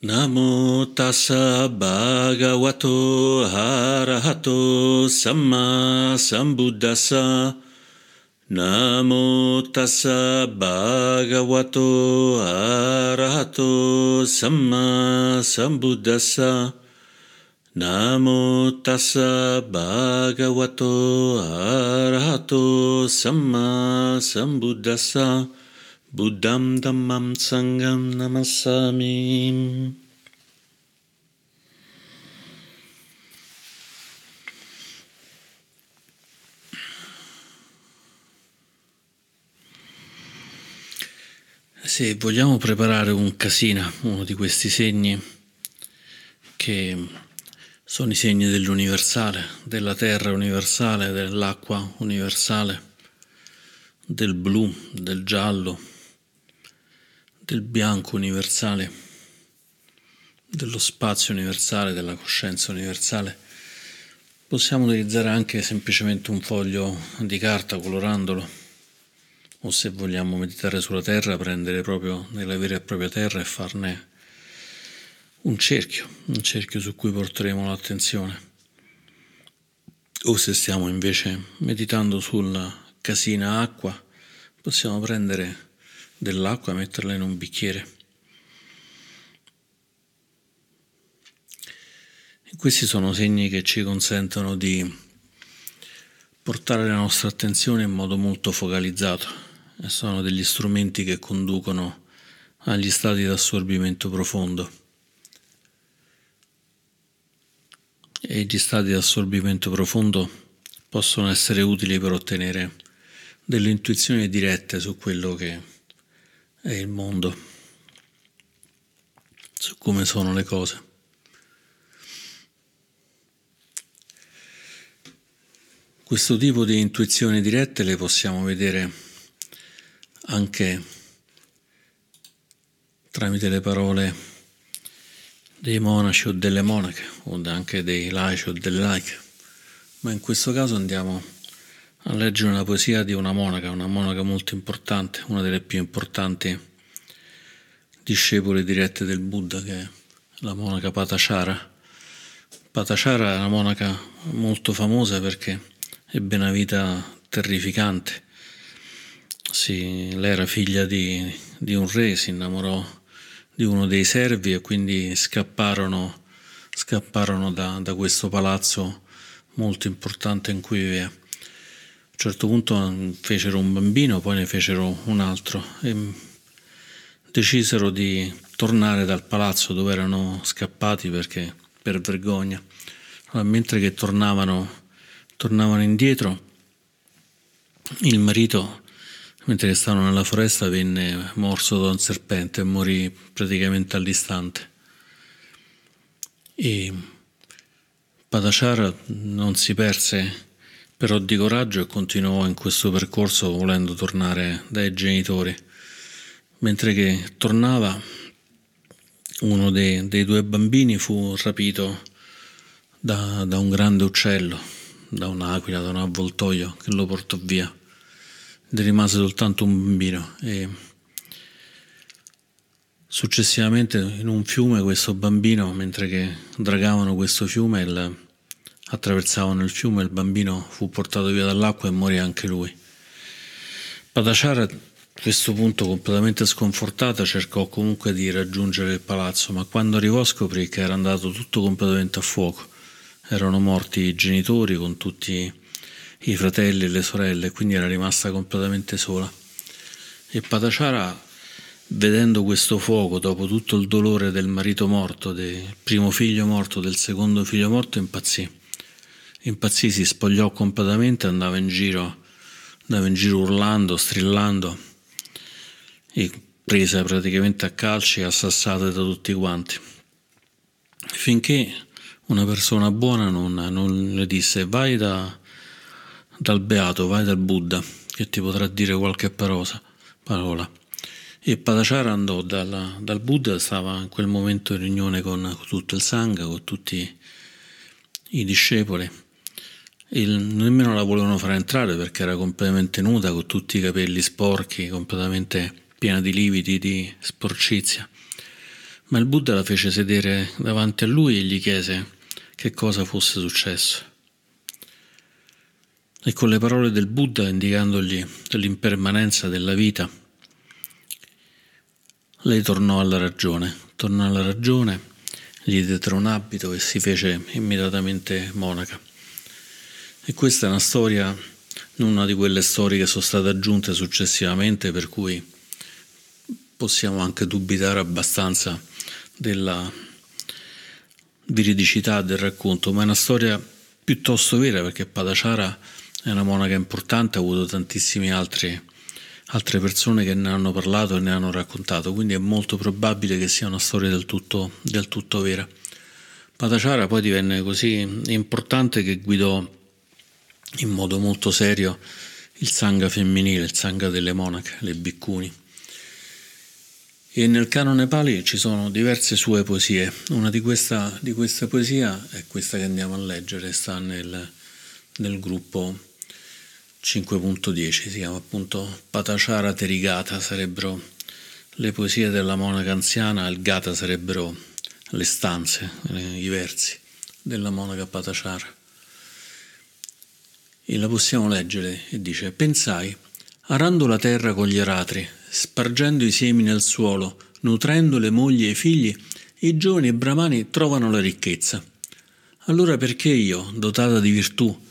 Namo tassa bhagavato arahato samma sambuddhassa. Namo tassa bhagavato arahato samma sambuddhassa. Namo tassa bhagavato arahato samma sambuddhassa. Buddham Dhammam Sangham Namassami. Se vogliamo preparare un kasina, uno di questi segni che sono i segni dell'universale, della terra universale, dell'acqua universale, del blu, del giallo, del bianco universale, dello spazio universale, della coscienza universale. Possiamo utilizzare anche semplicemente un foglio di carta colorandolo, o se vogliamo meditare sulla terra, prendere proprio nella vera e propria terra e farne un cerchio su cui porteremo l'attenzione. O se stiamo invece meditando sulla kasina acqua, possiamo prendere dell'acqua e metterla in un bicchiere. E questi sono segni che ci consentono di portare la nostra attenzione in modo molto focalizzato e sono degli strumenti che conducono agli stati di assorbimento profondo. E gli stati di assorbimento profondo possono essere utili per ottenere delle intuizioni dirette su quello che è il mondo, su come sono le cose. Questo tipo di intuizioni dirette le possiamo vedere anche tramite le parole dei monaci o delle monache, o anche dei laici o delle laiche, ma in questo caso andiamo a leggere una poesia di una monaca molto importante, una delle più importanti discepoli dirette del Buddha, che è la monaca Patachara. Patachara è una monaca molto famosa perché ebbe una vita terrificante. Lei era figlia di un re, si innamorò di uno dei servi e quindi scapparono da questo palazzo molto importante in cui viveva. A un certo punto fecero un bambino, poi ne fecero un altro e decisero di tornare dal palazzo dove erano scappati per vergogna. Allora, mentre che tornavano indietro, il marito, mentre che stavano nella foresta, venne morso da un serpente e morì praticamente all'istante. E Patachara non si perse però di coraggio e continuò in questo percorso volendo tornare dai genitori. Mentre che tornava, uno dei due bambini fu rapito da un grande uccello, da un'aquila, da un avvoltoio che lo portò via. Ne rimase soltanto un bambino e successivamente in un fiume questo bambino, mentre che dragavano questo fiume, attraversavano il fiume, il bambino fu portato via dall'acqua e morì anche lui. Patachara, a questo punto completamente sconfortata, cercò comunque di raggiungere il palazzo, ma quando arrivò scoprì che era andato tutto completamente a fuoco. Erano morti i genitori con tutti i fratelli e le sorelle, quindi era rimasta completamente sola. E Patachara, vedendo questo fuoco, dopo tutto il dolore del marito morto, del primo figlio morto, del secondo figlio morto, impazzì, si spogliò completamente, andava in giro urlando, strillando e presa praticamente a calci e assassata da tutti quanti, finché una persona buona non le disse: vai dal beato, vai dal Buddha che ti potrà dire qualche parola. E Patachara andò dal Buddha, stava in quel momento in riunione con tutto il Sangha, con tutti i discepoli, e nemmeno la volevano far entrare perché era completamente nuda, con tutti i capelli sporchi, completamente piena di lividi, di sporcizia. Ma il Buddha la fece sedere davanti a lui e gli chiese che cosa fosse successo. E con le parole del Buddha, indicandogli l'impermanenza della vita, lei tornò alla ragione, gli diede un abito e si fece immediatamente monaca. E questa è una storia, non una di quelle storie che sono state aggiunte successivamente, per cui possiamo anche dubitare abbastanza della veridicità del racconto, ma è una storia piuttosto vera, perché Patachara è una monaca importante, ha avuto tantissime altre persone che ne hanno parlato e ne hanno raccontato, quindi è molto probabile che sia una storia del tutto vera. Patachara poi divenne così importante che guidò in modo molto serio il Sangha femminile, il Sangha delle monache, le bhikkhuni. E nel canone Pali ci sono diverse sue poesie. Una di questa poesia è questa che andiamo a leggere, sta nel gruppo 5.10, si chiama appunto Patachara Terigata, sarebbero le poesie della monaca anziana, il gata sarebbero le stanze, i versi della monaca Patachara. E la possiamo leggere e dice: pensai, arando la terra con gli aratri, spargendo i semi nel suolo, nutrendo le mogli e i figli, i giovani brahmani trovano la ricchezza. Allora perché io, dotata di virtù,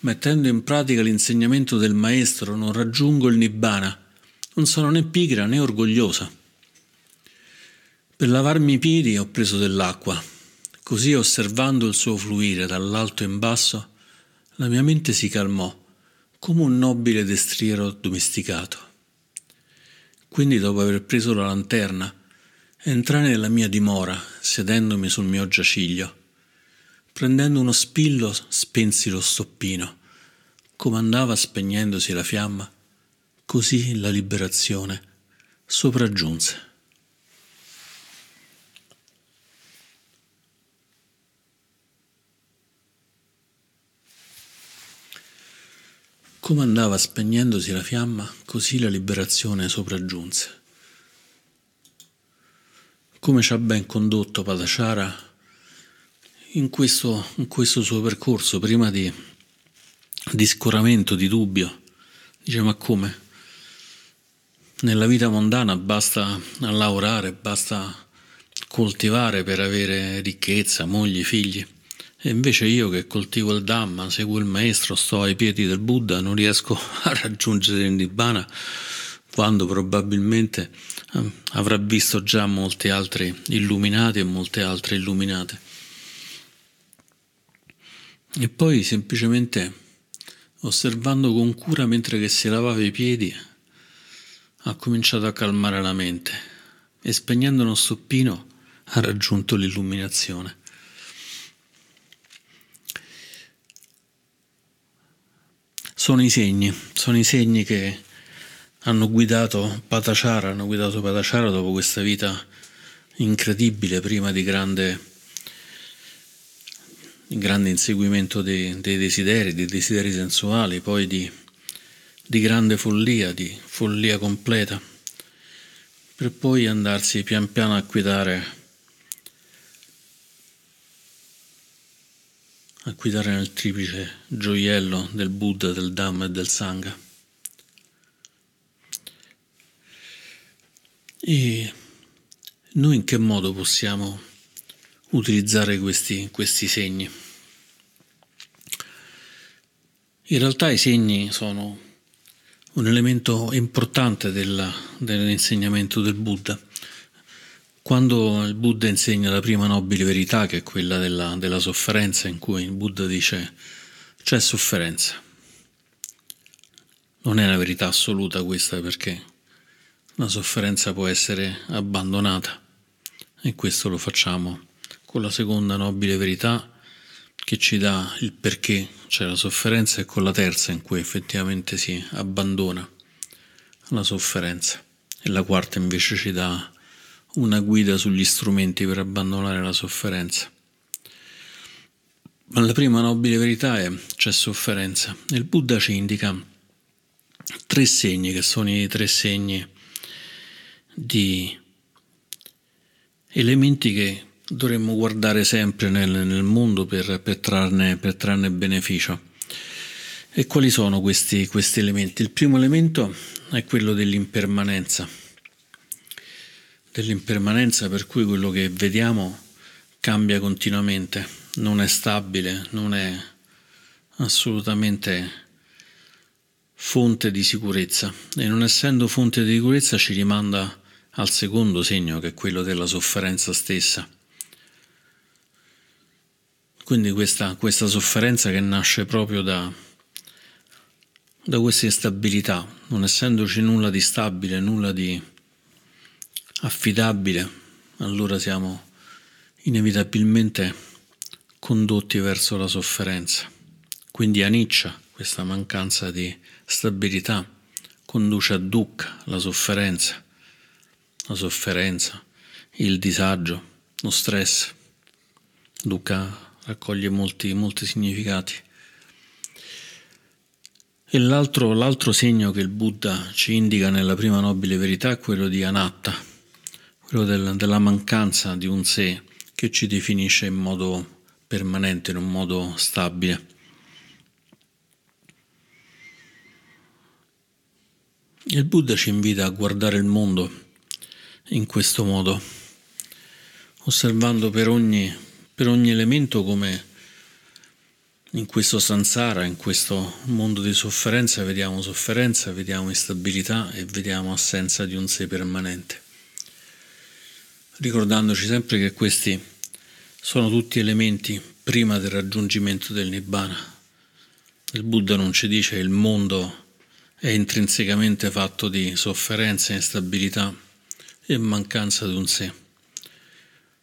mettendo in pratica l'insegnamento del maestro, non raggiungo il Nibbana? Non sono né pigra né orgogliosa. Per lavarmi i piedi ho preso dell'acqua. Così, osservando il suo fluire dall'alto in basso, la mia mente si calmò, come un nobile destriero domesticato. Quindi, dopo aver preso la lanterna, entrai nella mia dimora, sedendomi sul mio giaciglio. Prendendo uno spillo spensi lo stoppino, come andava spegnendosi la fiamma, così la liberazione sopraggiunse. Come andava spegnendosi la fiamma, così la liberazione sopraggiunse. Come ci ha ben condotto Patachara in questo suo percorso, prima di scoramento, di dubbio. Dice: ma come? Nella vita mondana basta lavorare, basta coltivare per avere ricchezza, mogli, figli. E invece io, che coltivo il Dhamma, seguo il maestro, sto ai piedi del Buddha, non riesco a raggiungere il Nibbana, quando probabilmente avrà visto già molti altri illuminati e molte altre illuminate. E poi semplicemente, osservando con cura mentre che si lavava i piedi, ha cominciato a calmare la mente e, spegnendo uno stoppino, ha raggiunto l'illuminazione. Sono i segni che hanno guidato Patachara dopo questa vita incredibile, prima di grande inseguimento dei desideri sensuali, poi di grande follia, di follia completa, per poi andarsi pian piano a guidare nel triplice gioiello del Buddha, del Dhamma e del Sangha. E noi in che modo possiamo utilizzare questi segni? In realtà i segni sono un elemento importante dell'insegnamento del Buddha. Quando il Buddha insegna la prima nobile verità, che è quella della sofferenza, in cui il Buddha dice: c'è sofferenza. Non è una verità assoluta questa, perché la sofferenza può essere abbandonata, e questo lo facciamo con la seconda nobile verità, che ci dà il perché c'è la sofferenza, e con la terza, in cui effettivamente si abbandona la sofferenza, e la quarta invece ci dà una guida sugli strumenti per abbandonare la sofferenza. Ma la prima nobile verità è: c'è sofferenza. Il Buddha ci indica tre segni, che sono i tre segni di elementi che dovremmo guardare sempre nel mondo per trarne beneficio. E quali sono questi elementi? Il primo elemento è quello dell'impermanenza, per cui quello che vediamo cambia continuamente, non è stabile, non è assolutamente fonte di sicurezza, e non essendo fonte di sicurezza ci rimanda al secondo segno, che è quello della sofferenza stessa. Quindi questa sofferenza che nasce proprio da questa instabilità, non essendoci nulla di stabile, nulla di affidabile, allora siamo inevitabilmente condotti verso la sofferenza. Quindi aniccia, questa mancanza di stabilità, conduce a dukkha, la sofferenza, il disagio, lo stress. Dukkha raccoglie molti significati. E l'altro segno che il Buddha ci indica nella prima nobile verità è quello di anatta, quello della mancanza di un sé che ci definisce in modo permanente, in un modo stabile. Il Buddha ci invita a guardare il mondo in questo modo, osservando per ogni elemento come in questo samsara, in questo mondo di sofferenza, vediamo instabilità e vediamo assenza di un sé permanente. Ricordandoci sempre che questi sono tutti elementi prima del raggiungimento del Nibbana. Il Buddha non ci dice che il mondo è intrinsecamente fatto di sofferenza, instabilità e mancanza di un sé.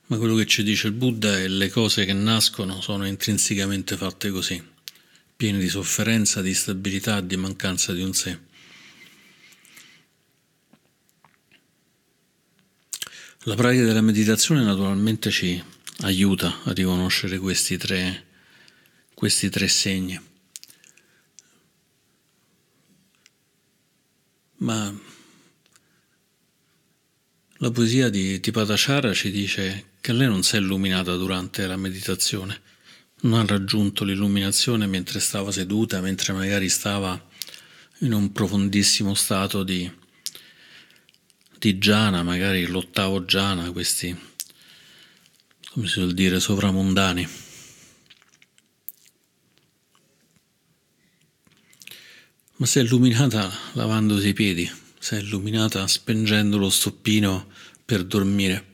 Ma quello che ci dice il Buddha è le cose che nascono sono intrinsecamente fatte così, piene di sofferenza, di instabilità, di mancanza di un sé. La pratica della meditazione naturalmente ci aiuta a riconoscere questi tre segni. Ma la poesia di Patachara ci dice che lei non si è illuminata durante la meditazione, non ha raggiunto l'illuminazione mentre stava seduta, mentre magari stava in un profondissimo stato di Giana, magari l'ottavo Giana, questi, come si vuol dire, sovramondani. Ma si è illuminata lavandosi i piedi, si è illuminata spengendo lo stoppino per dormire.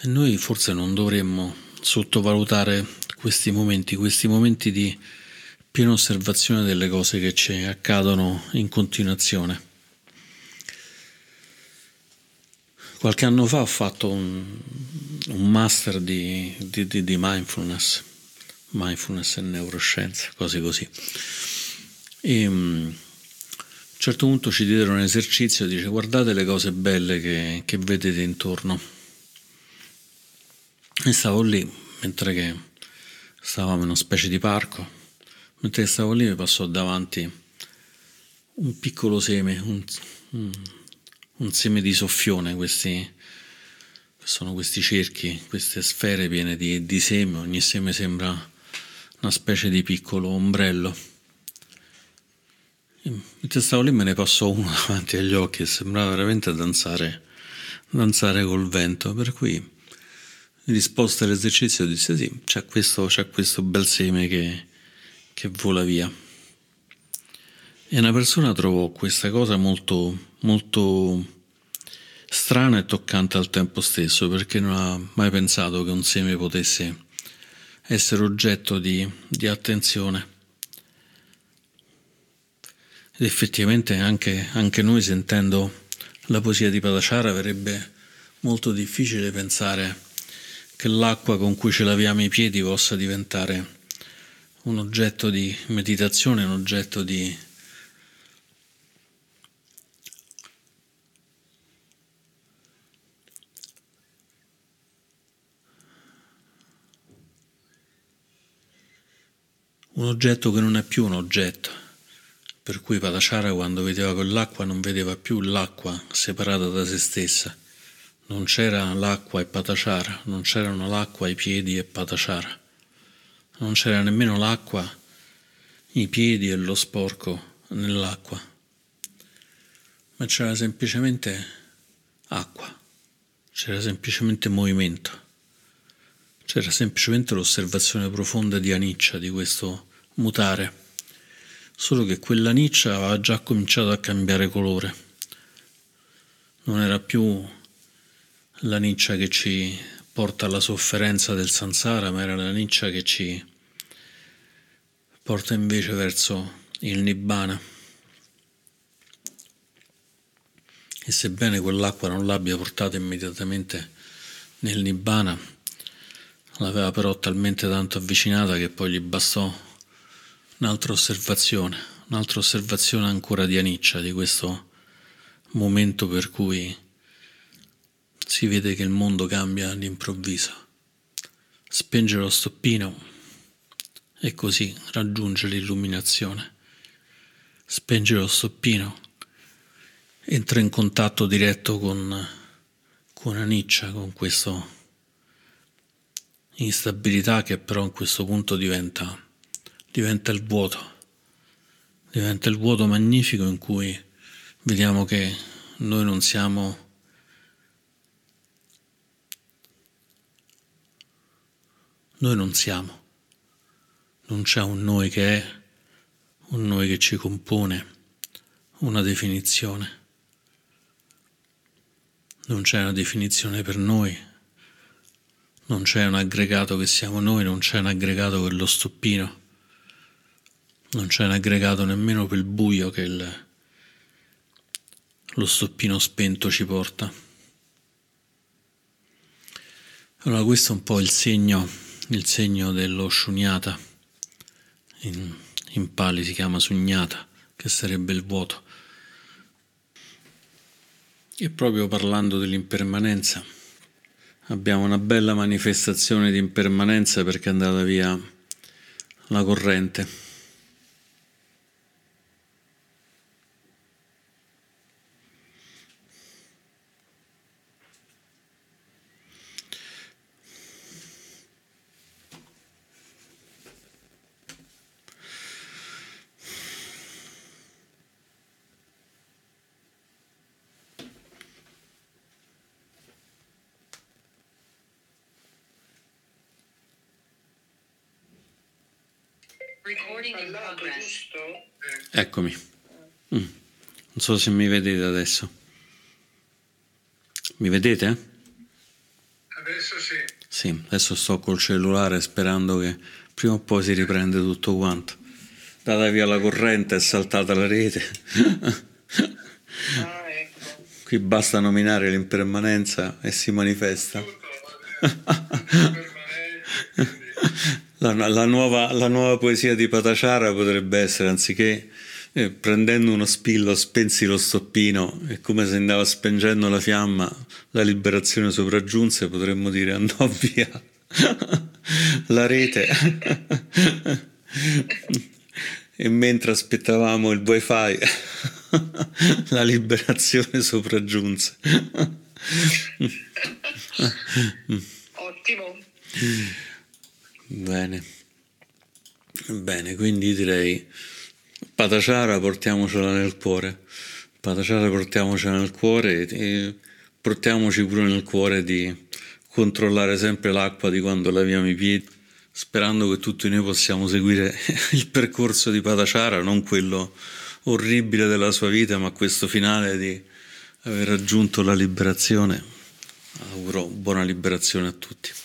E noi forse non dovremmo sottovalutare questi momenti di piena osservazione delle cose che ci accadono in continuazione. Qualche anno fa ho fatto un master di mindfulness e neuroscienza, cose così. E a un certo punto ci diedero un esercizio, dice: guardate le cose belle che vedete intorno. E stavo lì, mentre che stavamo in una specie di parco, mentre stavo lì mi passò davanti un piccolo seme, un seme di soffione, questi sono questi cerchi, queste sfere piene di seme, ogni seme sembra una specie di piccolo ombrello. E mentre stavo lì me ne passò uno davanti agli occhi e sembrava veramente danzare col vento, per cui in risposta all'esercizio disse: sì, c'è questo bel seme che vola via. E una persona trovò questa cosa molto, molto strana e toccante al tempo stesso, perché non ha mai pensato che un seme potesse essere oggetto di attenzione. Ed effettivamente anche noi, sentendo la poesia di Patachara, verrebbe molto difficile pensare che l'acqua con cui ce laviamo i piedi possa diventare un oggetto di meditazione, un oggetto un oggetto che non è più un oggetto, per cui Patachara, quando vedeva quell'acqua, non vedeva più l'acqua separata da se stessa. Non c'era l'acqua e Patachara, non c'erano l'acqua, i piedi e Patachara. Non c'era nemmeno l'acqua, i piedi e lo sporco nell'acqua, ma c'era semplicemente acqua, c'era semplicemente movimento, c'era semplicemente l'osservazione profonda di aniccia, di questo mutare. Solo che quell'aniccia aveva già cominciato a cambiare colore. Non era più l'aniccia che ci porta alla sofferenza del samsara, ma era l'aniccia che ci porta invece verso il Nibbana. E sebbene quell'acqua non l'abbia portata immediatamente nel Nibbana, l'aveva però talmente tanto avvicinata che poi gli bastò un'altra osservazione ancora di aniccia, di questo momento per cui si vede che il mondo cambia all'improvviso. Spenge lo stoppino e così raggiunge l'illuminazione. Spenge lo stoppino, entra in contatto diretto con aniccia, con questa instabilità che però in questo punto diventa il vuoto. Diventa il vuoto magnifico in cui vediamo che noi non siamo non c'è un noi che è, un noi che ci compone, una definizione. Non c'è una definizione per noi, non c'è un aggregato che siamo noi, non c'è un aggregato per lo stoppino, non c'è un aggregato nemmeno per il buio che lo stoppino spento ci porta. Allora questo è un po' il segno dello shunyata, in pali si chiama shunyata, che sarebbe il vuoto. E proprio parlando dell'impermanenza, abbiamo una bella manifestazione di impermanenza perché è andata via la corrente. Eccomi. Non so se mi vedete adesso. Mi vedete? Adesso sì. Sì, adesso sto col cellulare sperando che prima o poi si riprende tutto quanto. Data via la corrente è saltata la rete. Ah, ecco. Qui basta nominare l'impermanenza e si manifesta. La nuova poesia di Patachara potrebbe essere, anziché prendendo uno spillo spensi lo stoppino e come se andava spengendo la fiamma la liberazione sopraggiunse, potremmo dire andò via la rete e mentre aspettavamo il wifi la liberazione sopraggiunse. Ottimo. Bene, quindi direi Patachara portiamocela nel cuore. Patachara portiamocela nel cuore e portiamoci pure nel cuore di controllare sempre l'acqua di quando laviamo i piedi, sperando che tutti noi possiamo seguire il percorso di Patachara, non quello orribile della sua vita, ma questo finale di aver raggiunto la liberazione. Auguro buona liberazione a tutti.